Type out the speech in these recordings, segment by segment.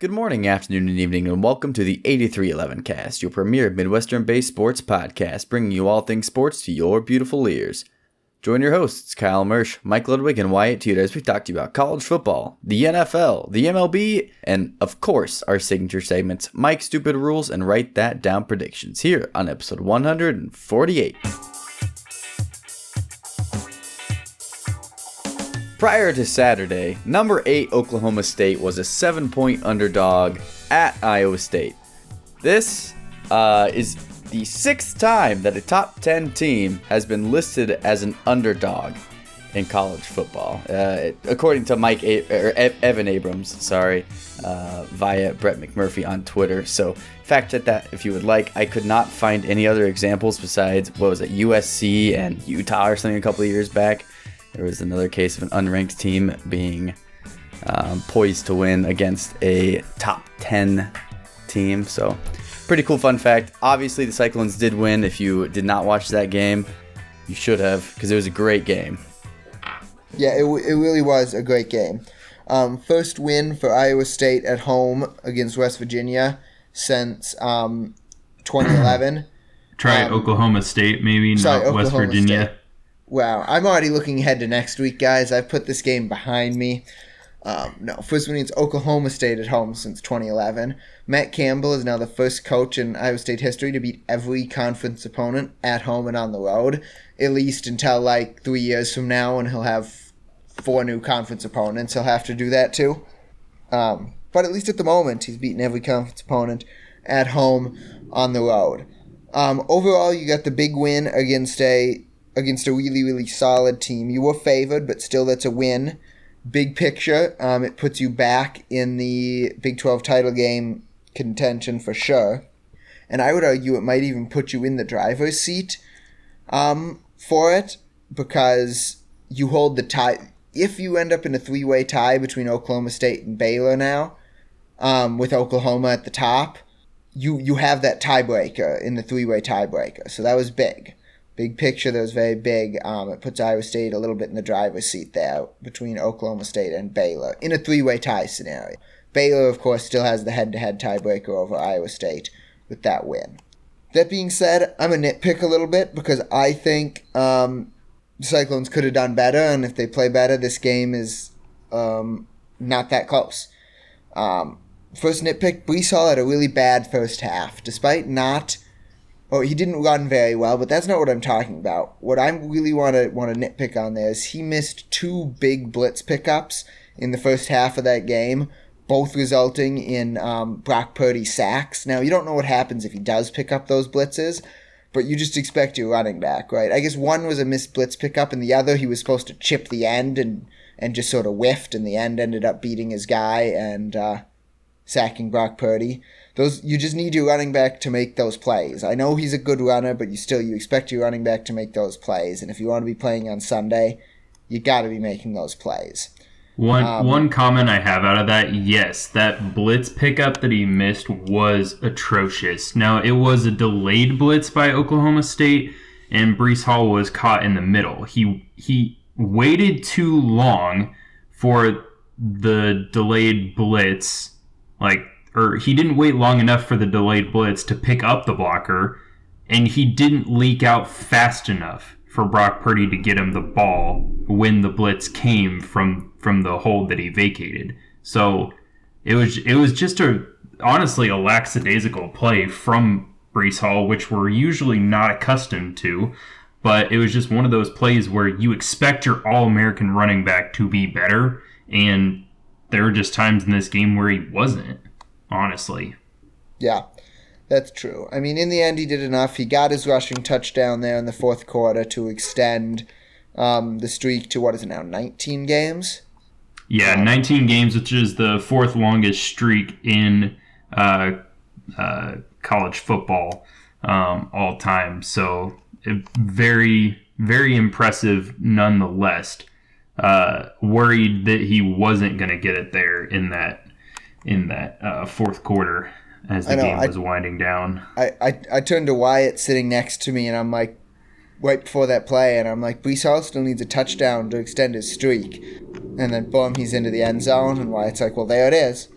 Good morning, afternoon, and evening, and welcome to the 8311cast, your premier Midwestern-based sports podcast, bringing you all things sports to your beautiful ears. Join your hosts, Kyle Mersch, Mike Ludwig, and Wyatt Tudor, as we talk to you about college football, the NFL, the MLB, and, of course, our signature segments, Mike's Stupid Rules, and Write That Down Predictions, here on episode 148. Prior to Saturday, number 8 Oklahoma State was a 7-point underdog at Iowa State. This is the 6th time that a top 10 team has been listed as an underdog in college football, according to Evan Abrams, via Brett McMurphy on Twitter. So fact check that if you would like. I could not find any other examples besides, what was it, USC and Utah or something a couple of years back. There was another case of an unranked team being poised to win against a top 10 team. So pretty cool fun fact. Obviously, the Cyclones did win. If you did not watch that game, you should have, because it was a great game. Yeah, it really was a great game. First win for Iowa State at home against West Virginia since 2011. Try Oklahoma State, maybe, not West Virginia. State. Wow, I'm already looking ahead to next week, guys. I've put this game behind me. First win against Oklahoma State at home since 2011. Matt Campbell is now the first coach in Iowa State history to beat every conference opponent at home and on the road, at least until, 3 years from now, when he'll have 4 new conference opponents. He'll have to do that, too. But at least at the moment, he's beaten every conference opponent at home, on the road. Overall, you got the big win against a really, really solid team. You were favored, but still that's a win. Big picture, it puts you back in the Big 12 title game contention for sure. And I would argue it might even put you in the driver's seat for it, because you hold the tie. If you end up in a three-way tie between Oklahoma State and Baylor now, with Oklahoma at the top, you have that tiebreaker in the three-way tiebreaker. So that was big. Big picture, that was very big. It puts Iowa State a little bit in the driver's seat there between Oklahoma State and Baylor in a three-way tie scenario. Baylor, of course, still has the head-to-head tiebreaker over Iowa State with that win. That being said, I'm going to nitpick a little bit, because I think the Cyclones could have done better, and if they play better, this game is not that close. First nitpick, Breece Hall had a really bad first half, despite not... Oh, he didn't run very well, but that's not what I'm talking about. What I really want to nitpick on there is he missed 2 big blitz pickups in the first half of that game, both resulting in Brock Purdy sacks. Now, you don't know what happens if he does pick up those blitzes, but you just expect your running back, right? I guess one was a missed blitz pickup, and the other he was supposed to chip the end and just sort of whiffed, and the end ended up beating his guy and sacking Brock Purdy. You just need your running back to make those plays. I know he's a good runner, but you expect your running back to make those plays. And if you want to be playing on Sunday, you got to be making those plays. One comment I have out of that, yes, that blitz pickup that he missed was atrocious. Now, it was a delayed blitz by Oklahoma State, and Breece Hall was caught in the middle. He waited too long for the delayed blitz, or he didn't wait long enough for the delayed blitz to pick up the blocker, and he didn't leak out fast enough for Brock Purdy to get him the ball when the blitz came from the hold that he vacated. So it was just honestly a lackadaisical play from Breece Hall, which we're usually not accustomed to, but it was just one of those plays where you expect your All-American running back to be better, and there were just times in this game where he wasn't. Honestly. Yeah, that's true. I mean, in the end, he did enough. He got his rushing touchdown there in the fourth quarter to extend the streak to, what is it now, 19 games? Yeah, 19 games, which is the 4th longest streak in college football all time. So very, very impressive nonetheless. Worried that he wasn't going to get it there in that fourth quarter as the game was winding down. I turned to Wyatt sitting next to me, and I'm like, right before that play, and I'm like, Breece Hall still needs a touchdown to extend his streak. And then, boom, he's into the end zone, and Wyatt's like, well, there it is.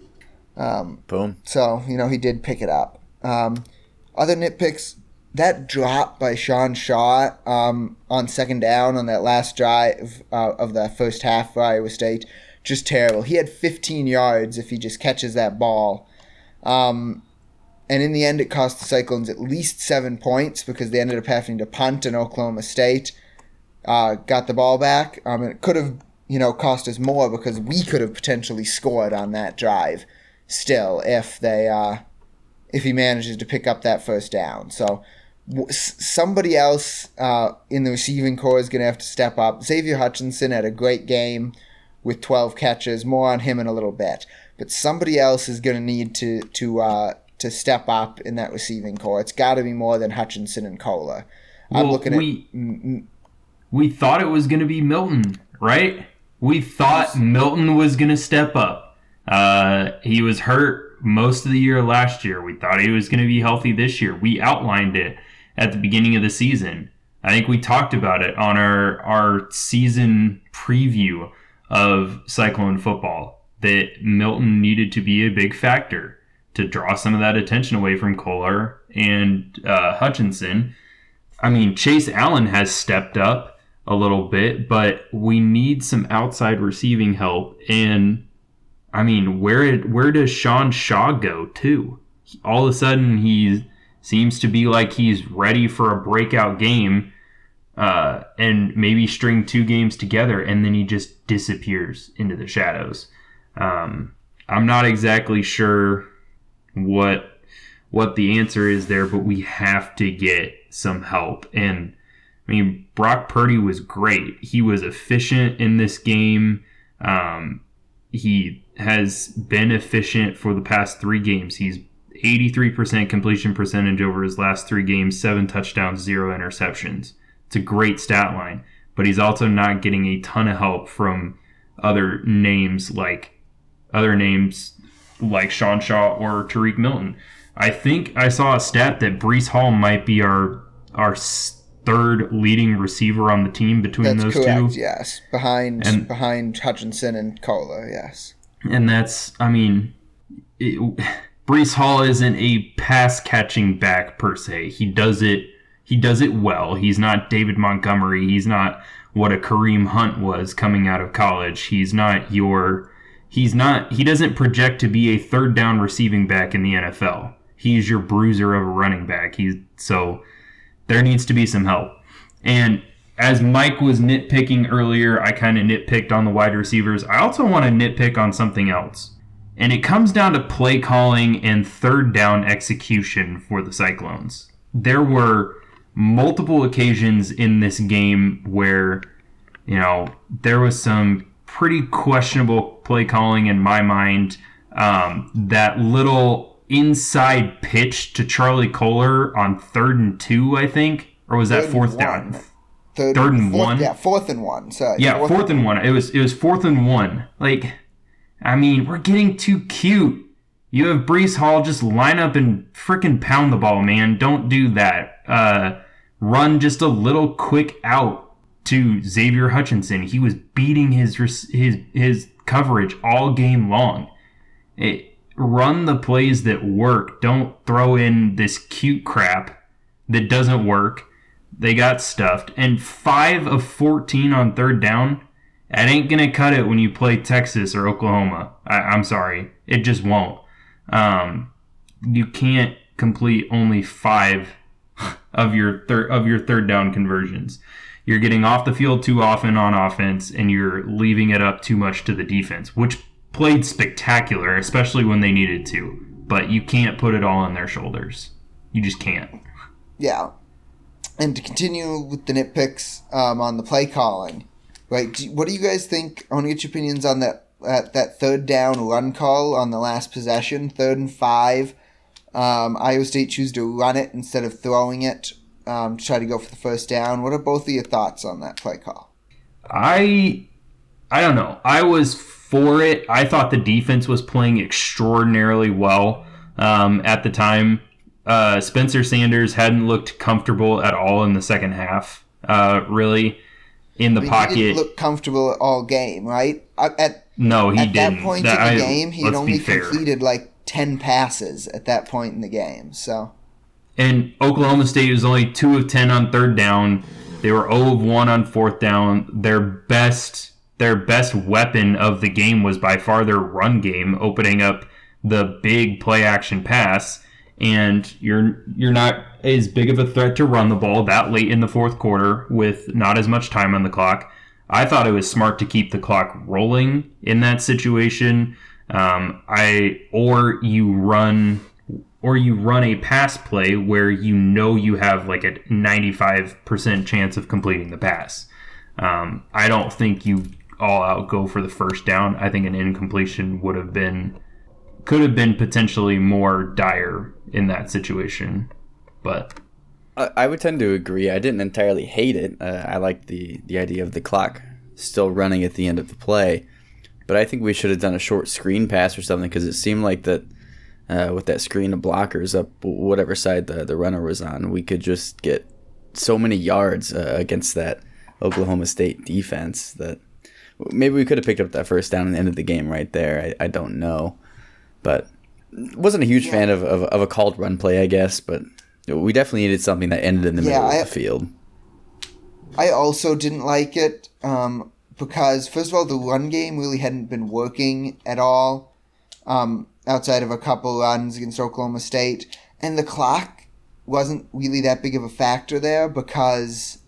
Boom. So, you know, he did pick it up. Other nitpicks, that drop by Sean Shaw on second down on that last drive of the first half for Iowa State, just terrible. He had 15 yards if he just catches that ball. And in the end, it cost the Cyclones at least 7 points because they ended up having to punt, and Oklahoma State got the ball back. And it could have, you know, cost us more because we could have potentially scored on that drive still if they if he manages to pick up that first down. So somebody else in the receiving corps is going to have to step up. Xavier Hutchinson had a great game with 12 catches. More on him in a little bit. But somebody else is going to need to step up in that receiving corps. It's got to be more than Hutchinson and Kolar. I'm looking at... We thought it was going to be Milton, right? We thought Milton was going to step up. He was hurt most of the year last year. We thought he was going to be healthy this year. We outlined it at the beginning of the season. I think we talked about it on our season preview of Cyclone football, that Milton needed to be a big factor to draw some of that attention away from Kolar and Hutchinson. I mean, Chase Allen has stepped up a little bit, but we need some outside receiving help. And, I mean, where does Sean Shaw go to? All of a sudden, he seems to be like he's ready for a breakout game and maybe string two games together, and then he just disappears into the shadows. I'm not exactly sure what the answer is there, but we have to get some help. And I mean, Brock Purdy was great. He was efficient in this game. He has been efficient for the past three games. He's 83% completion percentage over his last three games, 7 touchdowns, 0 interceptions. It's a great stat line, but he's also not getting a ton of help from other names like Sean Shaw or Tarique Milton. I think I saw a stat that Breece Hall might be our third leading receiver on the team between those two. That's correct, yes. Behind Hutchinson and Kolar, yes. And that's, I mean, Breece Hall isn't a pass-catching back per se. He does it well. He's not David Montgomery. He's not what a Kareem Hunt was coming out of college. He doesn't project to be a third down receiving back in the NFL. He's your bruiser of a running back. So there needs to be some help. And as Mike was nitpicking earlier, I kind of nitpicked on the wide receivers. I also want to nitpick on something else. And it comes down to play calling and third down execution for the Cyclones. There were multiple occasions in this game where, you know, there was some pretty questionable play calling in my mind. That little inside pitch to Charlie Kolar on 3rd and 2, I think, or was that 4th down? Third and one. Yeah, 4th and 1. So yeah, 4th and 1. It was 4th and 1. Like, I mean, we're getting too cute. You have Breece Hall just line up and freaking pound the ball, man. Don't do that. Run just a little quick out to Xavier Hutchinson. He was beating his coverage all game long. Run the plays that work. Don't throw in this cute crap that doesn't work. They got stuffed. And 5 of 14 on third down, that ain't going to cut it when you play Texas or Oklahoma. I'm sorry. It just won't. You can't complete only 5 of your third down conversions. You're getting off the field too often on offense, and you're leaving it up too much to the defense, which played spectacular, especially when they needed to. But you can't put it all on their shoulders. You just can't. Yeah. And to continue with the nitpicks on the play calling, right? What do you guys think? I want to get your opinions on that third down run call on the last possession, 3rd and 5. Iowa State choose to run it instead of throwing it. To try to go for the first down. What are both of your thoughts on that play call? I don't know. I was for it. I thought the defense was playing extraordinarily well at the time. Spencer Sanders hadn't looked comfortable at all in the second half, really, in the pocket. He didn't look comfortable all game, right? At No, he didn't. At that point in the game, he had only completed like 10 passes at that point in the game. So, and Oklahoma State was only 2 of 10 on third down. They were 0 of 1 on fourth down. Their best weapon of the game was by far their run game, opening up the big play action pass. And you're not as big of a threat to run the ball that late in the fourth quarter with not as much time on the clock. I thought it was smart to keep the clock rolling in that situation. Or you run a pass play where you know you have like a 95% chance of completing the pass. I don't think you all out go for the first down. I think an incompletion could have been potentially more dire in that situation, but I would tend to agree. I didn't entirely hate it. I liked the idea of the clock still running at the end of the play, but I think we should have done a short screen pass or something, because it seemed like that with that screen of blockers up whatever side the runner was on, we could just get so many yards against that Oklahoma State defense that maybe we could have picked up that first down and ended the game right there. I don't know, but wasn't a huge fan of a called run play, I guess, but we definitely needed something that ended in the middle of the field. I also didn't like it because, first of all, the run game really hadn't been working at all outside of a couple runs against Oklahoma State. And the clock wasn't really that big of a factor there because,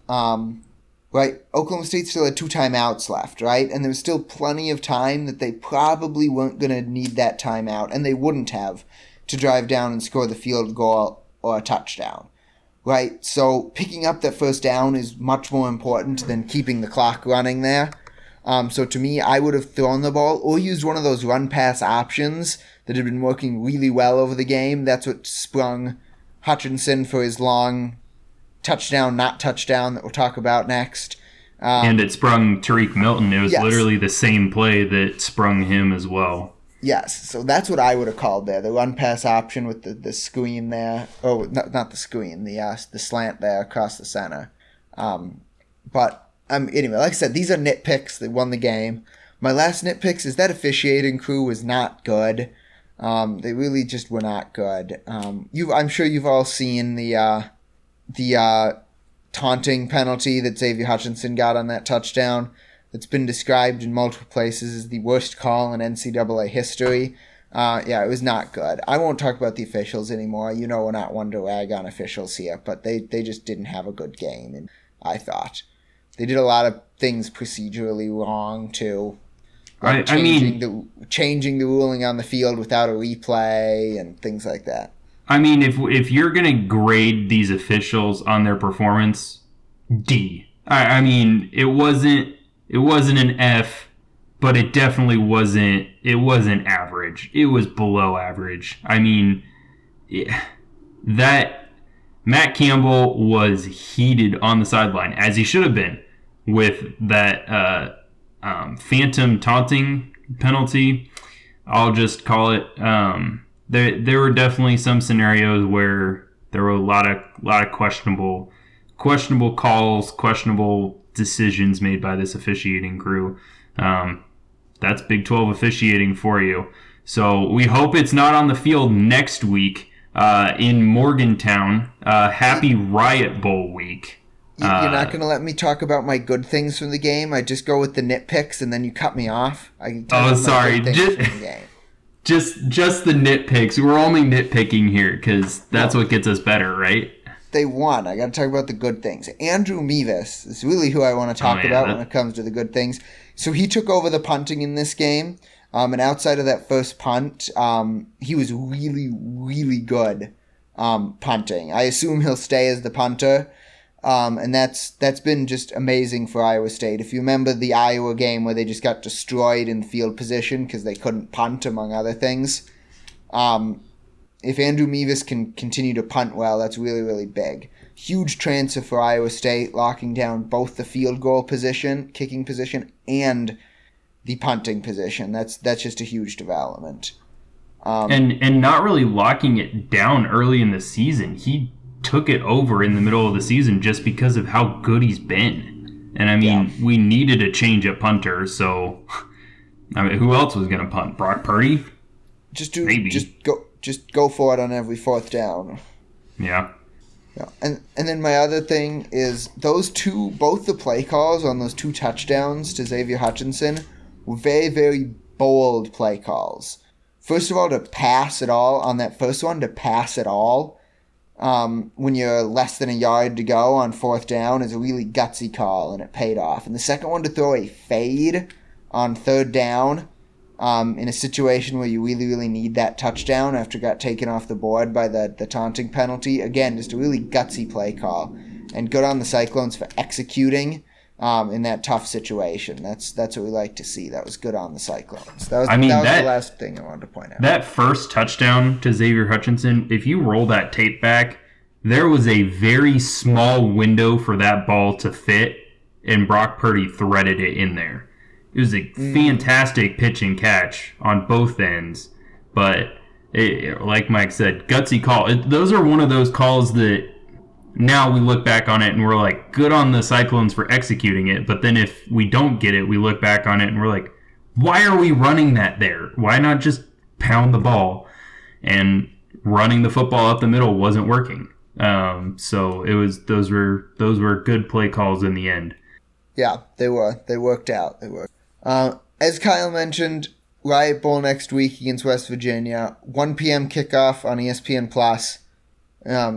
Oklahoma State still had 2 timeouts left, right? And there was still plenty of time that they probably weren't going to need that timeout, and they wouldn't have, to drive down and score the field goal or a touchdown, right? So picking up that first down is much more important than keeping the clock running there. So to me, I would have thrown the ball or used one of those run-pass options that had been working really well over the game. That's what sprung Hutchinson for his long touchdown, not touchdown, that we'll talk about next. And it sprung Tarique Milton. It was literally the same play that sprung him as well. Yes, so that's what I would have called there, the run-pass option with the screen there. Oh, not the screen, the slant there across the center. Anyway, like I said, these are nitpicks that won the game. My last nitpicks is that officiating crew was not good. They really just were not good. I'm sure you've all seen the taunting penalty that Xavier Hutchinson got on that touchdown. It's been described in multiple places as the worst call in NCAA history. It was not good. I won't talk about the officials anymore. You know we're not one to rag on officials here, but they just didn't have a good game, and I thought. They did a lot of things procedurally wrong, too. Like changing the ruling on the field without a replay and things like that. I mean, if you're going to grade these officials on their performance, D. I mean, it wasn't... It wasn't an F, but it definitely wasn't. It wasn't average. It was below average. I mean, that Matt Campbell was heated on the sideline, as he should have been, with that phantom taunting penalty. I'll just call it. There were definitely some scenarios where there were a lot of questionable calls, questionable decisions made by this officiating crew. That's Big 12 officiating for you. So we hope it's not on the field next week in Morgantown. Happy Riot Bowl week. You're not going to let me talk about my good things from the game? I just go with the nitpicks and then you cut me off? Sorry. Just the nitpicks. We're only nitpicking here because that's what gets us better, right? They won. I got to talk about the good things. Andrew Mevis is really who I want to talk about when it comes to the good things. So he took over the punting in this game, and outside of that first punt, he was really, really good punting. I assume he'll stay as the punter, and that's been just amazing for Iowa State. If you remember the Iowa game where they just got destroyed in field position because they couldn't punt, among other things. If Andrew Mevis can continue to punt well, that's really, really big. Huge transfer for Iowa State, locking down both the field goal position, kicking position, and the punting position. That's just a huge development. And not really locking it down early in the season. He took it over in the middle of the season just because of how good he's been. And, I mean, we needed a change at punter, so I mean, who else was going to punt? Brock Purdy? Just go for it on every fourth down. Yeah. Yeah. And then my other thing is both the play calls on those two touchdowns to Xavier Hutchinson were very, very bold play calls. First of all, to pass at all on that first one, when you're less than a yard to go on fourth down is a really gutsy call, and it paid off. And the second one to throw a fade on third down in a situation where you really, really need that touchdown after it got taken off the board by the taunting penalty. Again, just a really gutsy play call. And good on the Cyclones for executing in that tough situation. That's what we like to see. That was good on the Cyclones. That was the last thing I wanted to point out. That first touchdown to Xavier Hutchinson, if you roll that tape back, there was a very small window for that ball to fit, and Brock Purdy threaded it in there. It was a fantastic pitch and catch on both ends, but like Mike said, gutsy call. Those are one of those calls that now we look back on it and we're like, good on the Cyclones for executing it, but then if we don't get it, we look back on it and we're like, why are we running that there? Why not just pound the ball? And running the football up the middle wasn't working. So those were good play calls in the end. Yeah, they were. They worked out. They worked. As Kyle mentioned, Riot Bowl next week against West Virginia. 1 p.m. kickoff on ESPN+.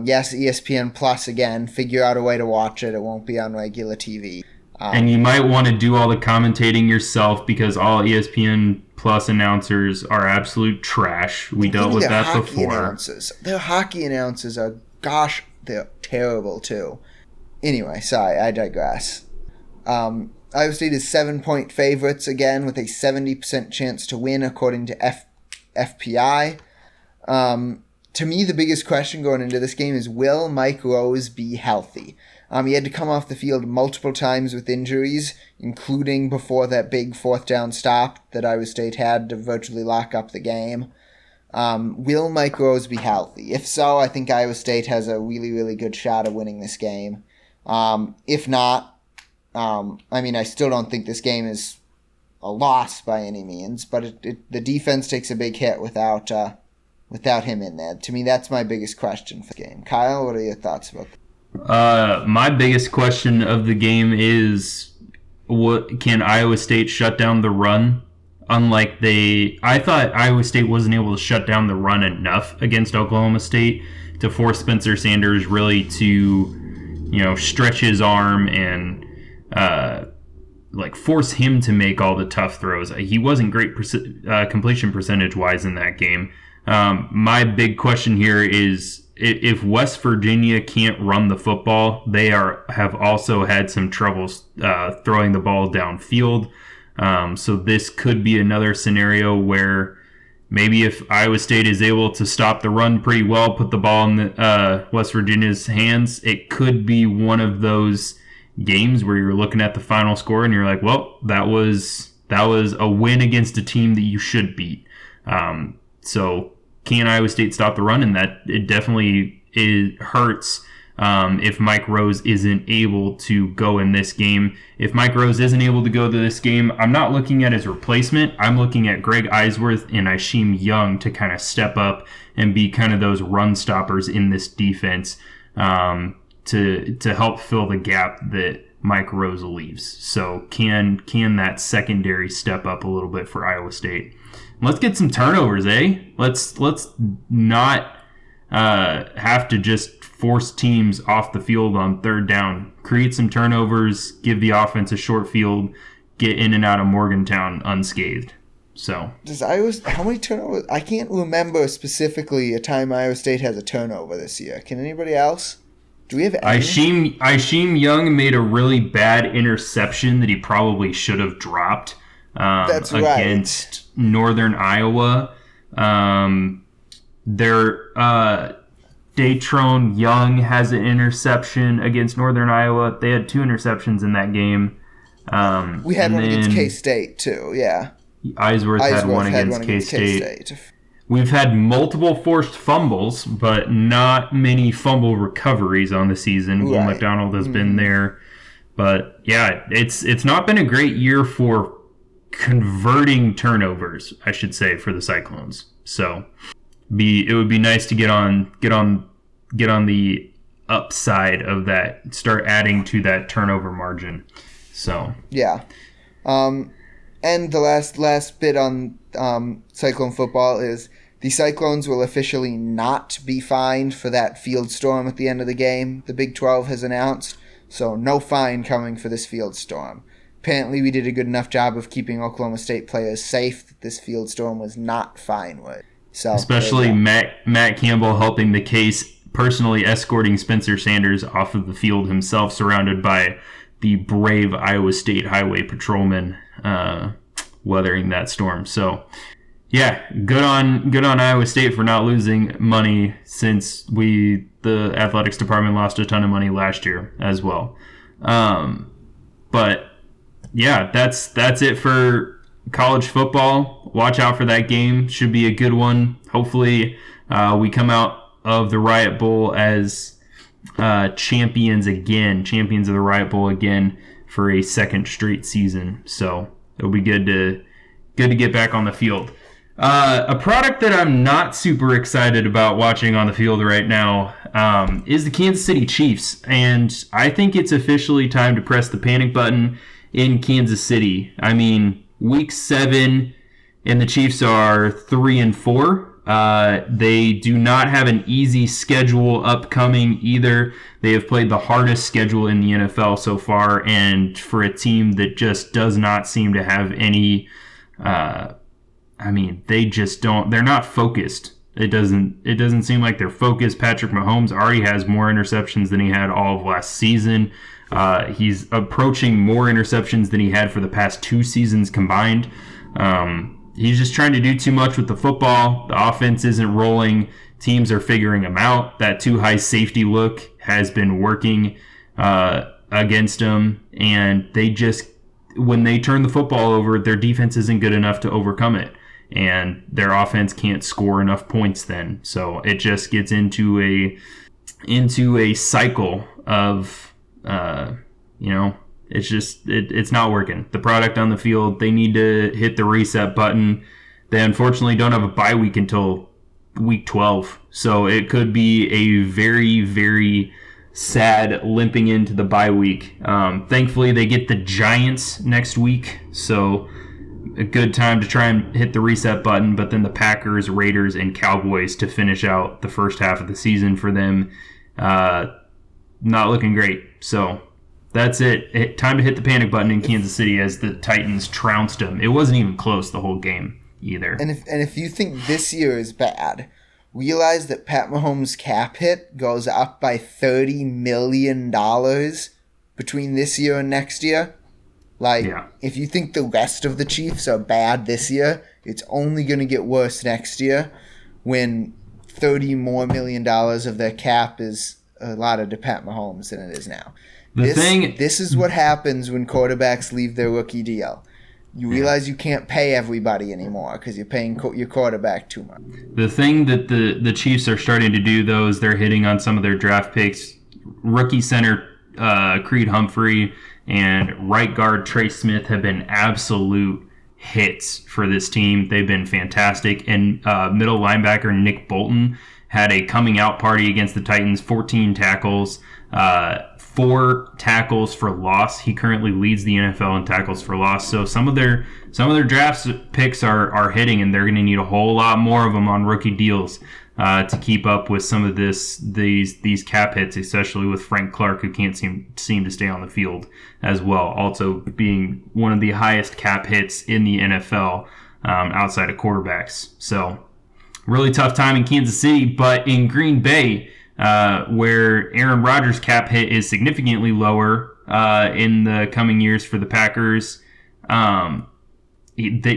Yes, ESPN Plus again. Figure out a way to watch it. It won't be on regular TV. And you might want to do all the commentating yourself because all ESPN Plus announcers are absolute trash. We dealt with that before. Their hockey announcers are, gosh, they're terrible too. Anyway, sorry, I digress. Iowa State is 7-point favorites again with a 70% chance to win according to FPI. To me, the biggest question going into this game is, will Mike Rose be healthy? He had to come off the field multiple times with injuries, including before that big fourth down stop that Iowa State had to virtually lock up the game. Will Mike Rose be healthy? If so, I think Iowa State has a really, really good shot of winning this game. If not, I still don't think this game is a loss by any means, but the defense takes a big hit without him in there. To me, that's my biggest question for the game. Kyle, what are your thoughts about that? My biggest question of the game is, can Iowa State shut down the run? I thought Iowa State wasn't able to shut down the run enough against Oklahoma State to force Spencer Sanders really to, stretch his arm and force him to make all the tough throws. He wasn't great completion percentage-wise in that game. My big question here is if West Virginia can't run the football, they have also had some troubles throwing the ball downfield. So this could be another scenario where maybe if Iowa State is able to stop the run pretty well, put the ball in West Virginia's hands, it could be one of those games where you're looking at the final score and you're like, well, that was a win against a team that you should beat. So can Iowa State stop the run? And that it definitely hurts if Mike Rose isn't able to go in this game. If Mike Rose isn't able to go to this game, I'm not looking at his replacement. I'm looking at Greg Eisworth and Isheem Young to kind of step up and be kind of those run stoppers in this defense. To help fill the gap that Mike Rose leaves. So can that secondary step up a little bit for Iowa State? Let's get some turnovers, eh? Let's not have to just force teams off the field on third down. Create some turnovers, give the offense a short field, get in and out of Morgantown unscathed. So how many turnovers? I can't remember specifically a time Iowa State has a turnover this year. Can anybody else? Do we have Isheem Young made a really bad interception that he probably should have dropped against Northern Iowa. Datrone Young has an interception against Northern Iowa. They had two interceptions in that game. We had one against K-State too, yeah. Eisworth had one against K-State. We've had multiple forced fumbles, but not many fumble recoveries on the season. Right. Will McDonald has been there. But, yeah, it's not been a great year for converting turnovers, I should say, for the Cyclones. So it would be nice to get on the upside of that, start adding to that turnover margin. So yeah. And the last bit on Cyclone football is the Cyclones will officially not be fined for that field storm at the end of the game. The Big 12 has announced, so no fine coming for this field storm. Apparently, we did a good enough job of keeping Oklahoma State players safe that this field storm was not fine with. So especially Matt Campbell helping the case, personally escorting Spencer Sanders off of the field himself, surrounded by the brave Iowa State Highway Patrolmen weathering that storm. So, yeah, good on Iowa State for not losing money, since the athletics department lost a ton of money last year as well. But yeah, that's it for college football. Watch out for that game. Should be a good one. Hopefully we come out of the Riot Bowl as champions of the Riot Bowl again for a second straight season. So it'll be good to get back on the field. A product that I'm not super excited about watching on the field right now is the Kansas City Chiefs, and I think it's officially time to press the panic button in Kansas City. I mean, week 7, and the Chiefs are 3-4. They do not have an easy schedule upcoming either. They have played the hardest schedule in the NFL so far, and for a team that just does not seem to have any... they just don't... They're not focused. It doesn't seem like they're focused. Patrick Mahomes already has more interceptions than he had all of last season. He's approaching more interceptions than he had for the past 2 seasons combined. He's just trying to do too much with the football. The offense isn't rolling. Teams are figuring him out. That too high safety look has been working against him, and they just... when they turn the football over, their defense isn't good enough to overcome it, and their offense can't score enough points then. So it just gets into a cycle of, it's just, it's not working. The product on the field, they need to hit the reset button. They unfortunately don't have a bye week until week 12. So it could be a very, very sad limping into the bye week. Thankfully, they get the Giants next week, so a good time to try and hit the reset button, but then the Packers, Raiders, and Cowboys to finish out the first half of the season for them. Not looking great. So that's it. Time to hit the panic button in Kansas City as the Titans trounced them. It wasn't even close the whole game either. And if you think this year is bad, realize that Pat Mahomes' cap hit goes up by $30 million between this year and next year. If you think the rest of the Chiefs are bad this year, it's only going to get worse next year when $30 million more of their cap is allotted to Pat Mahomes than it is now. This is what happens when quarterbacks leave their rookie deal. You realize you can't pay everybody anymore because you're paying your quarterback too much. The thing that the Chiefs are starting to do, though, is they're hitting on some of their draft picks. Rookie center Creed Humphrey and right guard Trey Smith have been absolute hits for this team. They've been fantastic. And middle linebacker Nick Bolton had a coming-out party against the Titans, 14 tackles. 4 tackles for loss. He currently leads the NFL in tackles for loss. So some of their draft picks are hitting, and they're going to need a whole lot more of them on rookie deals to keep up with some of these cap hits, especially with Frank Clark, who can't seem to stay on the field as well. Also being one of the highest cap hits in the NFL outside of quarterbacks. So really tough time in Kansas City, but in Green Bay, where Aaron Rodgers' cap hit is significantly lower in the coming years for the Packers, that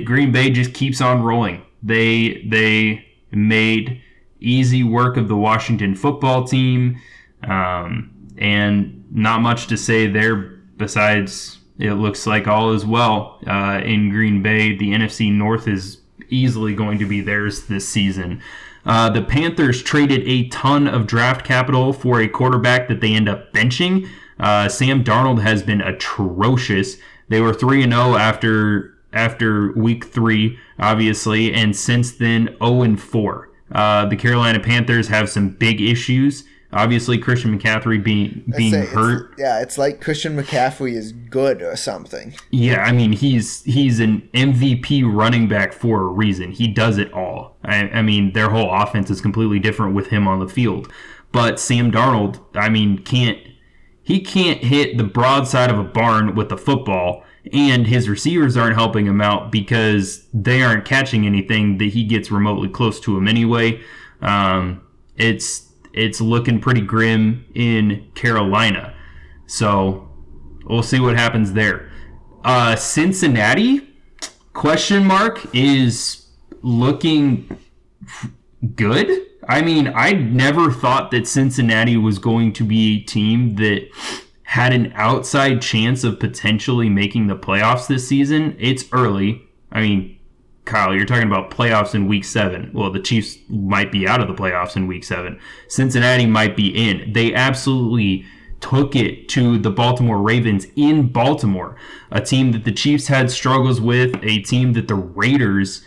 Green Bay just keeps on rolling. They made easy work of the Washington football team, and not much to say there besides it looks like all is well in Green Bay. The NFC North is easily going to be theirs this season. The Panthers traded a ton of draft capital for a quarterback that they end up benching. Sam Darnold has been atrocious. They were 3-0 after after week three, obviously, and since then, 0-4. The Carolina Panthers have some big issues. Obviously, Christian McCaffrey being hurt. It's like Christian McCaffrey is good or something. Yeah, I mean, he's an MVP running back for a reason. He does it all. I mean, their whole offense is completely different with him on the field. But Sam Darnold, I mean, can't hit the broadside of a barn with the football, and his receivers aren't helping him out because they aren't catching anything that he gets remotely close to him anyway. It's looking pretty grim in Carolina. So we'll see what happens there. Cincinnati, question mark, is looking good. I mean, I never thought that Cincinnati was going to be a team that had an outside chance of potentially making the playoffs this season. It's early. I mean, Kyle, you're talking about playoffs in week 7. Well, the Chiefs might be out of the playoffs in week 7. Cincinnati might be in. They absolutely took it to the Baltimore Ravens in Baltimore, a team that the Chiefs had struggles with, a team that the Raiders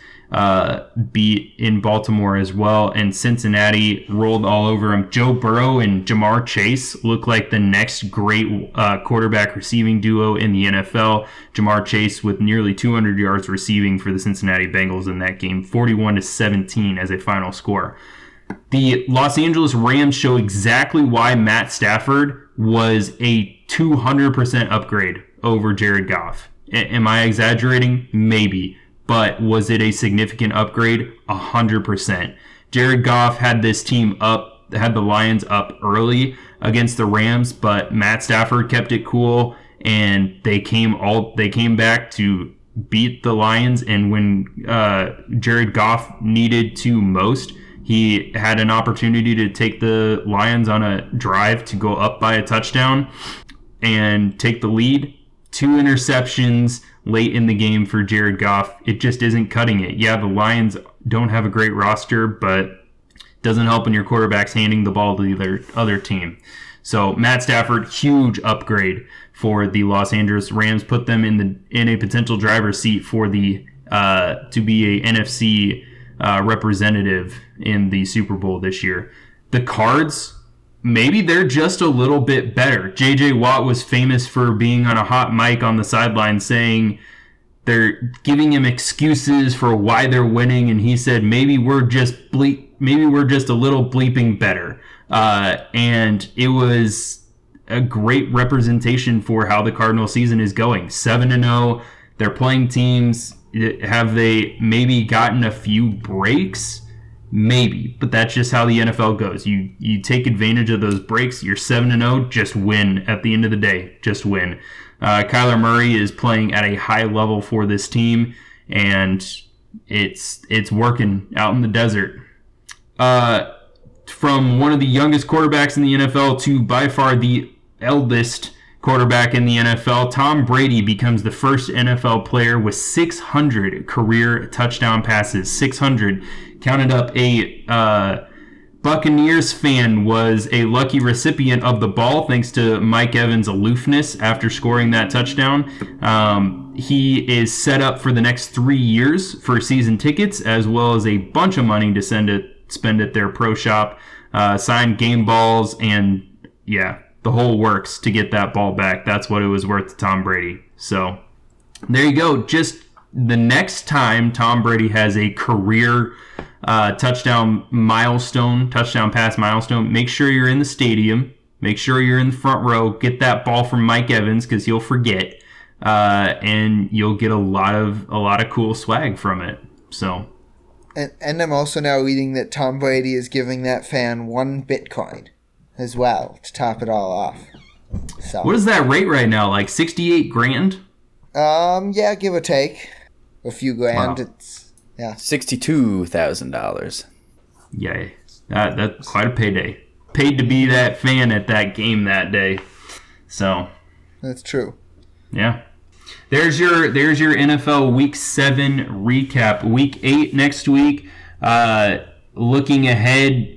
beat in Baltimore as well, and Cincinnati rolled all over them. Joe Burrow and Ja'Marr Chase look like the next great quarterback receiving duo in the NFL. Ja'Marr Chase with nearly 200 yards receiving for the Cincinnati Bengals in that game, 41-17 as a final score. The Los Angeles Rams show exactly why Matt Stafford was a 200% upgrade over Jared Goff. Am I exaggerating? Maybe. But was it a significant upgrade? 100%. Jared Goff had this team up, had the Lions up early against the Rams, but Matt Stafford kept it cool, and they came back to beat the Lions. And when Jared Goff needed to most, he had an opportunity to take the Lions on a drive to go up by a touchdown and take the lead. 2 interceptions late in the game for Jared Goff. It just isn't cutting it. Yeah, the Lions don't have a great roster, but it doesn't help when your quarterback's handing the ball to the other team. So Matt Stafford, huge upgrade for the Los Angeles Rams, put them in a potential driver's seat for the to be a NFC representative in the Super Bowl this year. The Cards, maybe they're just a little bit better. J.J. Watt was famous for being on a hot mic on the sideline saying they're giving him excuses for why they're winning, and he said maybe we're just a little bleeping better. And it was a great representation for how the Cardinal season is going. 7-0. They're playing teams. Have they maybe gotten a few breaks? Maybe, but that's just how the NFL goes. You take advantage of those breaks. You're 7-0, just win at the end of the day. Just win. Kyler Murray is playing at a high level for this team, and it's working out in the desert. From one of the youngest quarterbacks in the NFL to by far the eldest quarterback in the NFL, Tom Brady becomes the first NFL player with 600 career touchdown passes. 600. Counted up. A Buccaneers fan was a lucky recipient of the ball thanks to Mike Evans' aloofness after scoring that touchdown. He is set up for the next 3 years for season tickets, as well as a bunch of money to spend at their pro shop, signed game balls, and yeah, the whole works to get that ball back. That's what it was worth to Tom Brady. So there you go. Just the next time Tom Brady has a career touchdown pass milestone, make sure you're in the stadium. Make sure you're in the front row. Get that ball from Mike Evans because you'll forget, and you'll get a lot of cool swag from it. So, and I'm also now reading that Tom Brady is giving that fan 1 Bitcoin. As well, to top it all off. So, what is that rate right now? Like 68 grand? Yeah, give or take a few grand. Wow. It's $62,000. Yay! That's quite a payday. Paid to be that fan at that game that day. So that's true. Yeah. There's your NFL Week 7 recap. Week 8 next week. Looking ahead.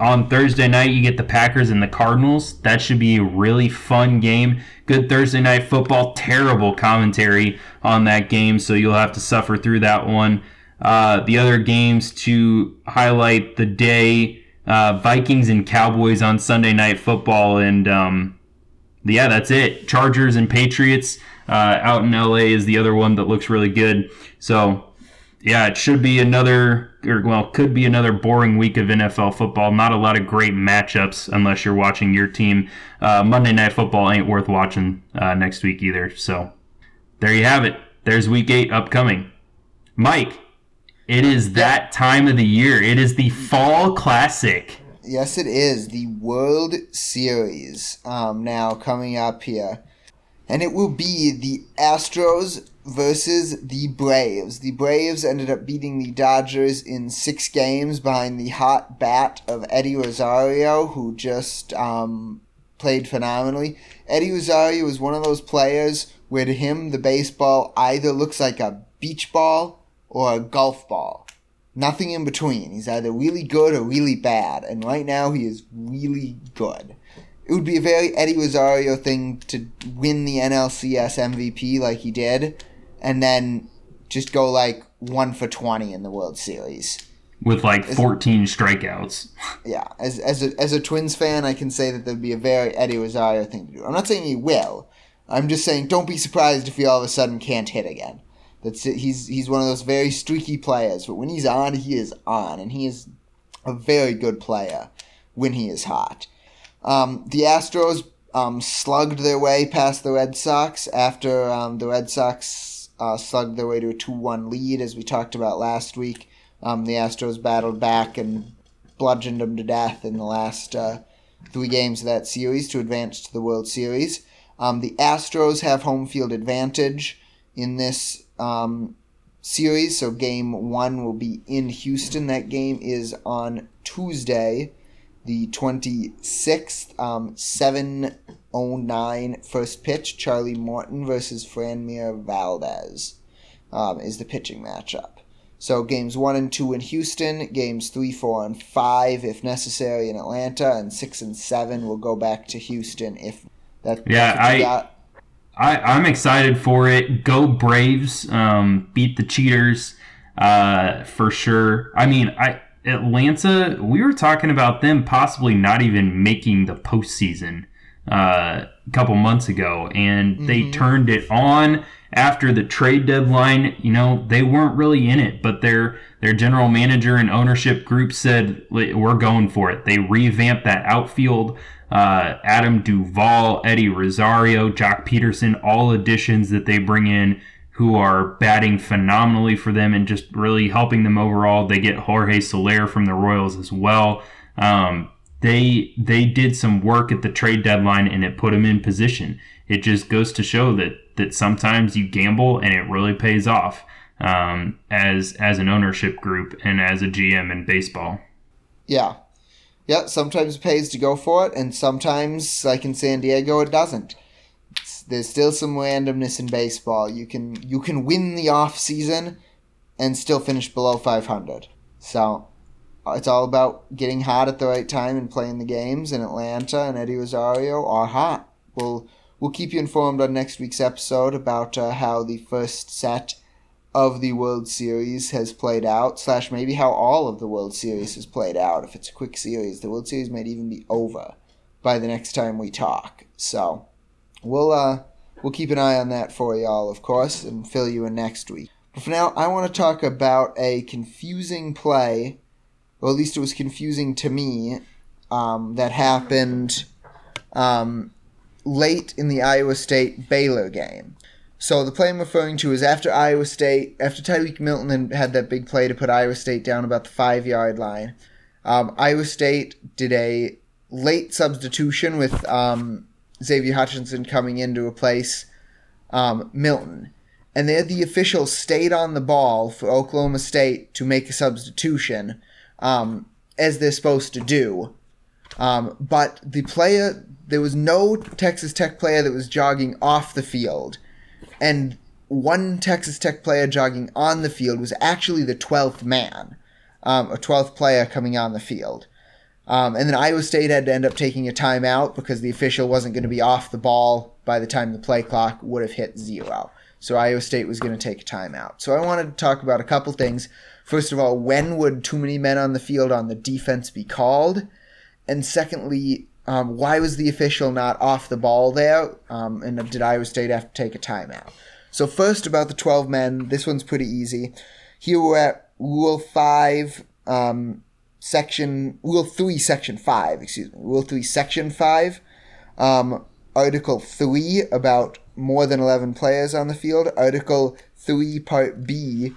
on Thursday night, you get the Packers and the Cardinals. That should be a really fun game. Good Thursday night football. Terrible commentary on that game, so you'll have to suffer through that one. The other games to highlight the day, Vikings and Cowboys on Sunday night football. And, yeah, that's it. Chargers and Patriots out in L.A. is the other one that looks really good. So, yeah, it should be another, or well, could be another boring week of NFL football. Not a lot of great matchups unless you're watching your team. Monday Night Football ain't worth watching next week either. So there you have it. There's Week 8 upcoming. Mike, it is that time of the year. It is the Fall Classic. Yes, it is. The World Series now coming up here. And it will be the Astros versus the Braves. The Braves ended up beating the Dodgers in 6 games behind the hot bat of Eddie Rosario, who just played phenomenally. Eddie Rosario is one of those players where to him the baseball either looks like a beach ball or a golf ball. Nothing in between. He's either really good or really bad, and right now he is really good. It would be a very Eddie Rosario thing to win the NLCS MVP like he did, and then just go like 1-for-20 in the World Series with like 14 strikeouts. Yeah, as a Twins fan, I can say that there'd be a very Eddie Rosario thing to do. I'm not saying he will. I'm just saying don't be surprised if he all of a sudden can't hit again. That's it. He's one of those very streaky players, but when he's on, he is on, and he is a very good player when he is hot. The Astros slugged their way past the Red Sox after the Red Sox slugged their way to a 2-1 lead, as we talked about last week. The Astros battled back and bludgeoned them to death in the last 3 games of that series to advance to the World Series. The Astros have home field advantage in this series, so Game 1 will be in Houston. That game is on Tuesday, the 26th, 7:09 first pitch. Charlie Morton versus Franmir Valdez is the pitching matchup. So games 1 and 2 in Houston, games 3, 4, and 5 if necessary in Atlanta, and 6 and 7 will go back to Houston if that. Yeah, I'm excited for it. Go Braves! Beat the cheaters for sure. I mean, Atlanta, we were talking about them possibly not even making the postseason a couple months ago, and they turned it on after the trade deadline. You know, they weren't really in it, but their general manager and ownership group said, we're going for it. They revamped that outfield. Adam Duvall, Eddie Rosario, Jock Peterson, all additions that they bring in, who are batting phenomenally for them and just really helping them overall. They get Jorge Soler from the Royals as well. They did some work at the trade deadline, and it put them in position. It just goes to show that sometimes you gamble and it really pays off as an ownership group and as a GM in baseball. Yeah. Yeah, sometimes it pays to go for it, and sometimes, like in San Diego, it doesn't. There's still some randomness in baseball. You can win the off season and still finish below 500. So it's all about getting hot at the right time and playing the games. And Atlanta and Eddie Rosario are hot. We'll keep you informed on next week's episode about how the first set of the World Series has played out, / maybe how all of the World Series has played out. If it's a quick series, the World Series might even be over by the next time we talk. So We'll keep an eye on that for y'all, of course, and fill you in next week. But for now, I want to talk about a confusing play, or at least it was confusing to me, that happened late in the Iowa State-Baylor game. So the play I'm referring to is after Tarique Milton had that big play to put Iowa State down about the 5-yard line, Iowa State did a late substitution with Xavier Hutchinson coming in to replace Milton. And there the official stayed on the ball for Oklahoma State to make a substitution, as they're supposed to do. But there was no Texas Tech player that was jogging off the field. And one Texas Tech player jogging on the field was actually the 12th man, or 12th player coming on the field. And then Iowa State had to end up taking a timeout because the official wasn't going to be off the ball by the time the play clock would have hit zero. So Iowa State was going to take a timeout. So I wanted to talk about a couple things. First of all, when would too many men on the field on the defense be called? And secondly, why was the official not off the ball there? And did Iowa State have to take a timeout? So first, about the 12 men, this one's pretty easy. Here we're at Rule 5, Rule 3, Section 5, Article 3, about more than 11 players on the field. Article 3, Part B,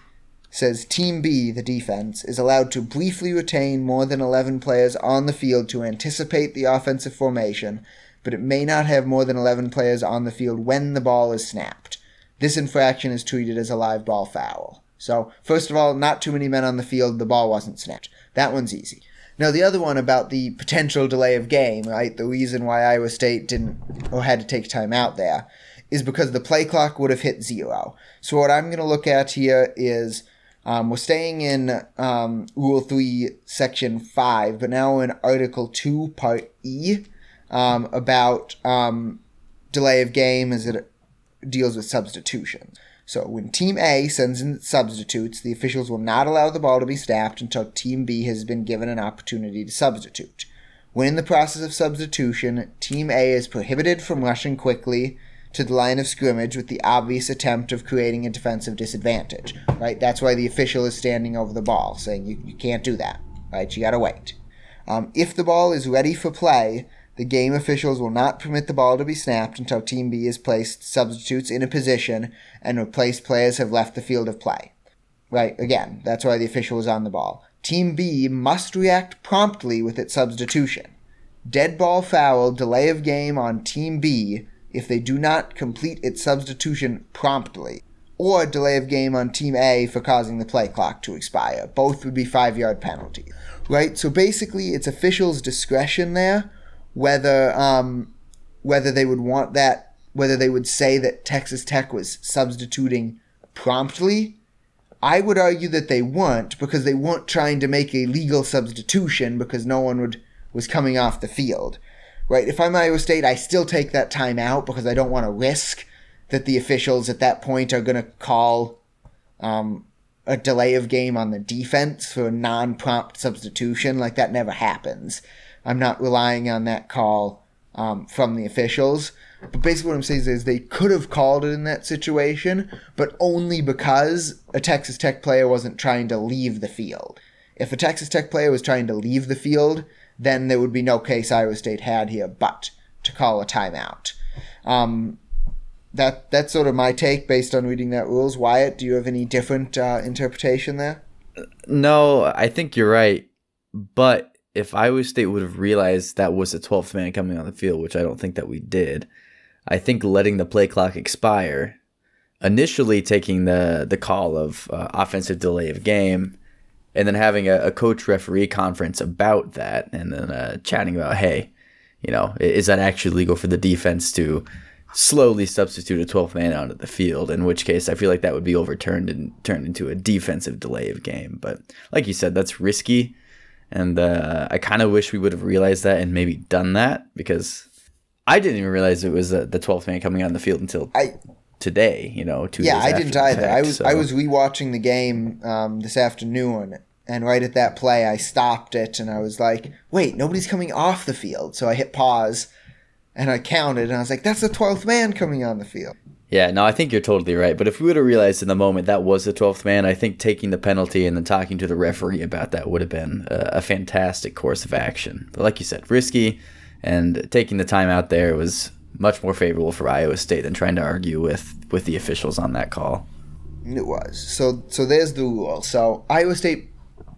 says Team B, the defense, is allowed to briefly retain more than 11 players on the field to anticipate the offensive formation, but it may not have more than 11 players on the field when the ball is snapped. This infraction is treated as a live ball foul. So, first of all, not too many men on the field, the ball wasn't snapped. That one's easy. Now, the other one about the potential delay of game, right, the reason why Iowa State had to take time out there, is because the play clock would have hit zero. So what I'm going to look at here is we're staying in Rule 3, Section 5, but now we're in Article 2, Part E, about delay of game as it deals with substitutions. So when Team A sends in substitutes, the officials will not allow the ball to be snapped until Team B has been given an opportunity to substitute. When in the process of substitution, Team A is prohibited from rushing quickly to the line of scrimmage with the obvious attempt of creating a defensive disadvantage, right? That's why the official is standing over the ball, saying you can't do that, right? You gotta wait. If the ball is ready for play, the game officials will not permit the ball to be snapped until Team B has placed substitutes in a position and replaced players have left the field of play. Right, again, that's why the official is on the ball. Team B must react promptly with its substitution. Dead ball foul, delay of game on Team B if they do not complete its substitution promptly, or delay of game on Team A for causing the play clock to expire. Both would be 5-yard penalties. Right, so basically it's officials' discretion there whether they would want that, whether they would say that Texas Tech was substituting promptly. I would argue that they weren't, because they weren't trying to make a legal substitution because no one was coming off the field, right? If I'm Iowa State, I still take that time out because I don't want to risk that the officials at that point are going to call a delay of game on the defense for a non-prompt substitution. Like, that never happens. I'm not relying on that call from the officials. But basically what I'm saying is they could have called it in that situation, but only because a Texas Tech player wasn't trying to leave the field. If a Texas Tech player was trying to leave the field, then there would be no case Iowa State had here but to call a timeout. That's sort of my take based on reading that rules. Wyatt, do you have any different interpretation there? No, I think you're right. But if Iowa State would have realized that was the 12th man coming on the field, which I don't think that we did, I think letting the play clock expire, initially taking the call of offensive delay of game, and then having a coach-referee conference about that, and then chatting about, hey, you know, is that actually legal for the defense to slowly substitute a 12th man onto the field, in which case I feel like that would be overturned and turned into a defensive delay of game. But like you said, that's risky. And I kind of wish we would have realized that and maybe done that, because I didn't even realize it was the 12th man coming on the field until today, you know, 2 days after. Yeah, I didn't either. I was rewatching the game this afternoon, and right at that play I stopped it and I was like, wait, nobody's coming off the field. So I hit pause and I counted and I was like, that's the 12th man coming on the field. Yeah, no, I think you're totally right. But if we would have realized in the moment that was the 12th man, I think taking the penalty and then talking to the referee about that would have been a fantastic course of action. But like you said, risky, and taking the time out there was much more favorable for Iowa State than trying to argue with the officials on that call. It was. So there's the rule. So Iowa State,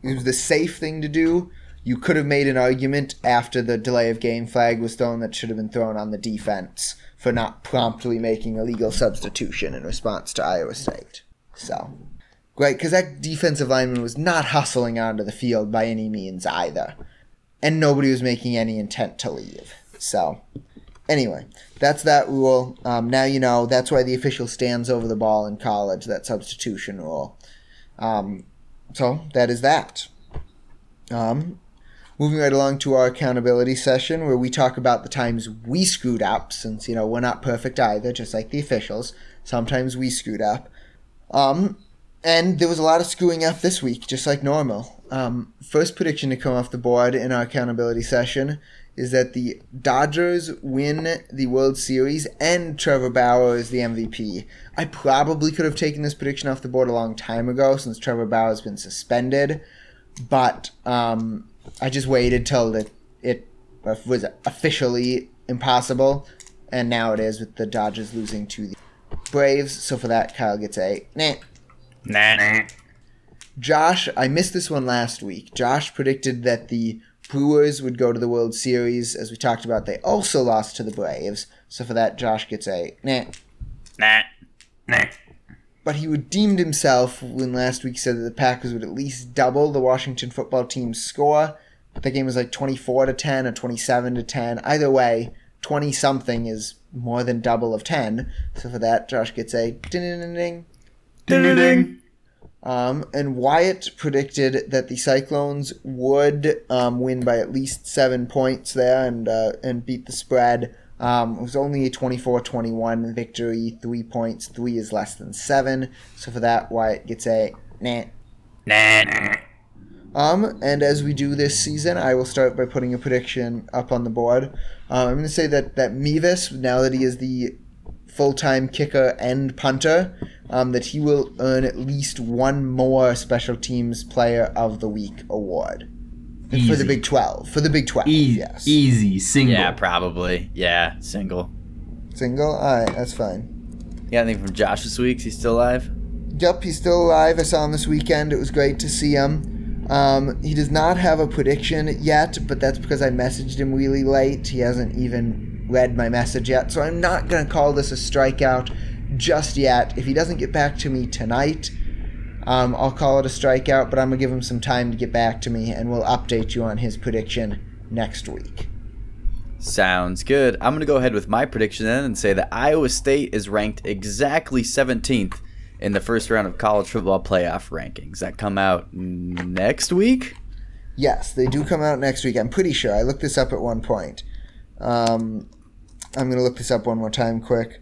it was the safe thing to do. You could have made an argument after the delay of game flag was thrown that should have been thrown on the defense for not promptly making a legal substitution in response to Iowa State. So, right, because that defensive lineman was not hustling onto the field by any means either. And nobody was making any intent to leave. So, anyway, that's that rule. Now you know that's why the official stands over the ball in college, that substitution rule. So, that is that. Moving right along to our accountability session, where we talk about the times we screwed up, since, you know, we're not perfect either, just like the officials. Sometimes we screwed up. And there was a lot of screwing up this week, just like normal. First prediction to come off the board in our accountability session is that the Dodgers win the World Series and Trevor Bauer is the MVP. I probably could have taken this prediction off the board a long time ago, since Trevor Bauer has been suspended, but I just waited till it was officially impossible, and now it is with the Dodgers losing to the Braves. So for that, Kyle gets a nah. Nah. Josh, I missed this one last week. Josh predicted that the Brewers would go to the World Series. As we talked about, they also lost to the Braves. So for that, Josh gets a nah. Nah. But he redeemed himself when last week said that the Packers would at least double the Washington football team's score. But that game was like 24-10 or 27-10. Either way, 20-something is more than double of 10. So for that, Josh gets a ding-ding-ding-ding. Ding-ding-ding. And Wyatt predicted that the Cyclones would win by at least 7 points there and beat the spread. It was only a 24-21 victory, 3 points. 3 is less than 7. So for that, Wyatt gets a nah. And as we do this season, I will start by putting a prediction up on the board. I'm going to say that Mevis, now that he is the full-time kicker and punter, that he will earn at least one more Special Teams Player of the Week award. Easy. For the Big 12. For the Big 12, yes. Easy. Single. Yeah, probably. Yeah, single. Single? All right, that's fine. You got anything from Josh this week? Is he still alive? Yep, he's still alive. I saw him this weekend. It was great to see him. He does not have a prediction yet, but that's because I messaged him really late. He hasn't even read my message yet, so I'm not going to call this a strikeout just yet. If he doesn't get back to me tonight, I'll call it a strikeout, but I'm going to give him some time to get back to me, and we'll update you on his prediction next week. Sounds good. I'm going to go ahead with my prediction then and say that Iowa State is ranked exactly 17th in the first round of college football playoff rankings. That come out next week? Yes, they do come out next week. I'm pretty sure. I looked this up at one point. I'm going to look this up one more time quick.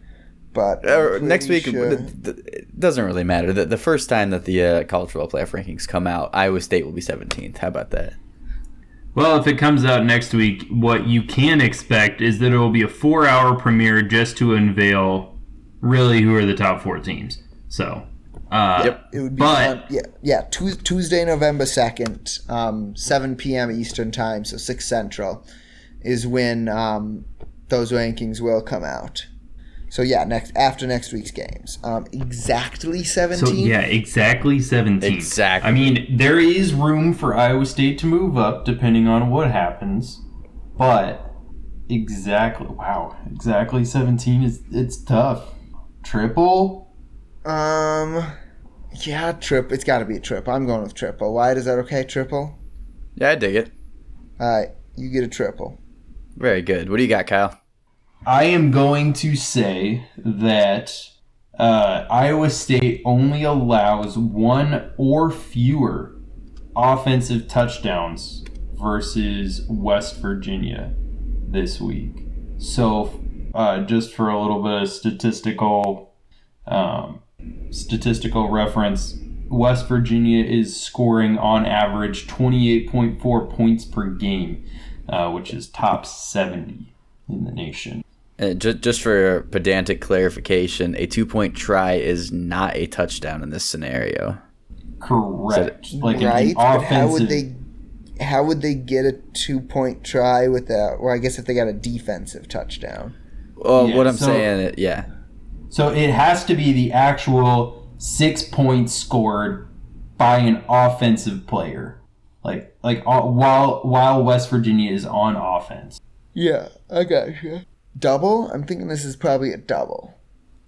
But next week, sure. It doesn't really matter. The first time that the college football playoff rankings come out, Iowa State will be 17th. How about that? Well, if it comes out next week, what you can expect is that it will be a 4-hour premiere just to unveil really who are the top 4 teams. So, yep. It would be Tuesday, November 2nd, 7 p.m. Eastern time, so 6 Central, is when those rankings will come out. So, yeah, after next week's games. Exactly 17? So, yeah, exactly 17. Exactly. I mean, there is room for Iowa State to move up, depending on what happens. But, exactly 17 is, it's tough. Triple? Yeah, triple. It's got to be a triple. I'm going with triple. Why? Is that okay, triple? Yeah, I dig it. All right, you get a triple. Very good. What do you got, Kyle? I am going to say that Iowa State only allows one or fewer offensive touchdowns versus West Virginia this week. So just for a little bit of statistical reference, West Virginia is scoring on average 28.4 points per game, which is top 70 in the nation. Just for pedantic clarification, a 2-point try is not a touchdown in this scenario. Correct. So, like, right? But how would they get a 2-point try without? Well, I guess if they got a defensive touchdown. Well, yeah, what I'm saying, yeah. So it has to be the actual 6 points scored by an offensive player, like while West Virginia is on offense. Yeah, I got you. Double? I'm thinking this is probably a double.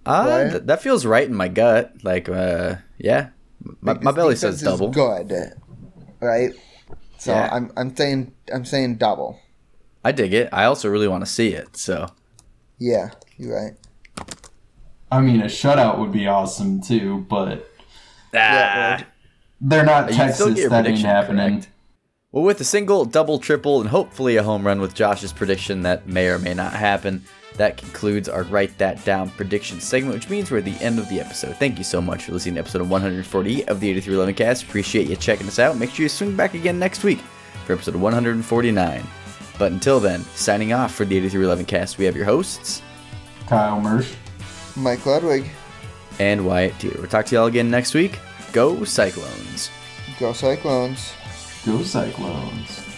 Right? That feels right in my gut. Like, yeah. My belly says double. Is good, right? So yeah. I'm saying double. I dig it. I also really want to see it, so. Yeah, you're right. I mean, a shutout would be awesome, too, but. Yeah, they're not Texas. That ain't happening. Correct. Well, with a single, double, triple, and hopefully a home run with Josh's prediction that may or may not happen, that concludes our Write That Down prediction segment, which means we're at the end of the episode. Thank you so much for listening to episode 148 of the 8311cast. Appreciate you checking us out. Make sure you swing back again next week for episode 149. But until then, signing off for the 8311cast, we have your hosts, Kyle Mersch, Mike Ludwig, and Wyatt Teeter. We'll talk to y'all again next week. Go Cyclones. Go Cyclones. Go Cyclones.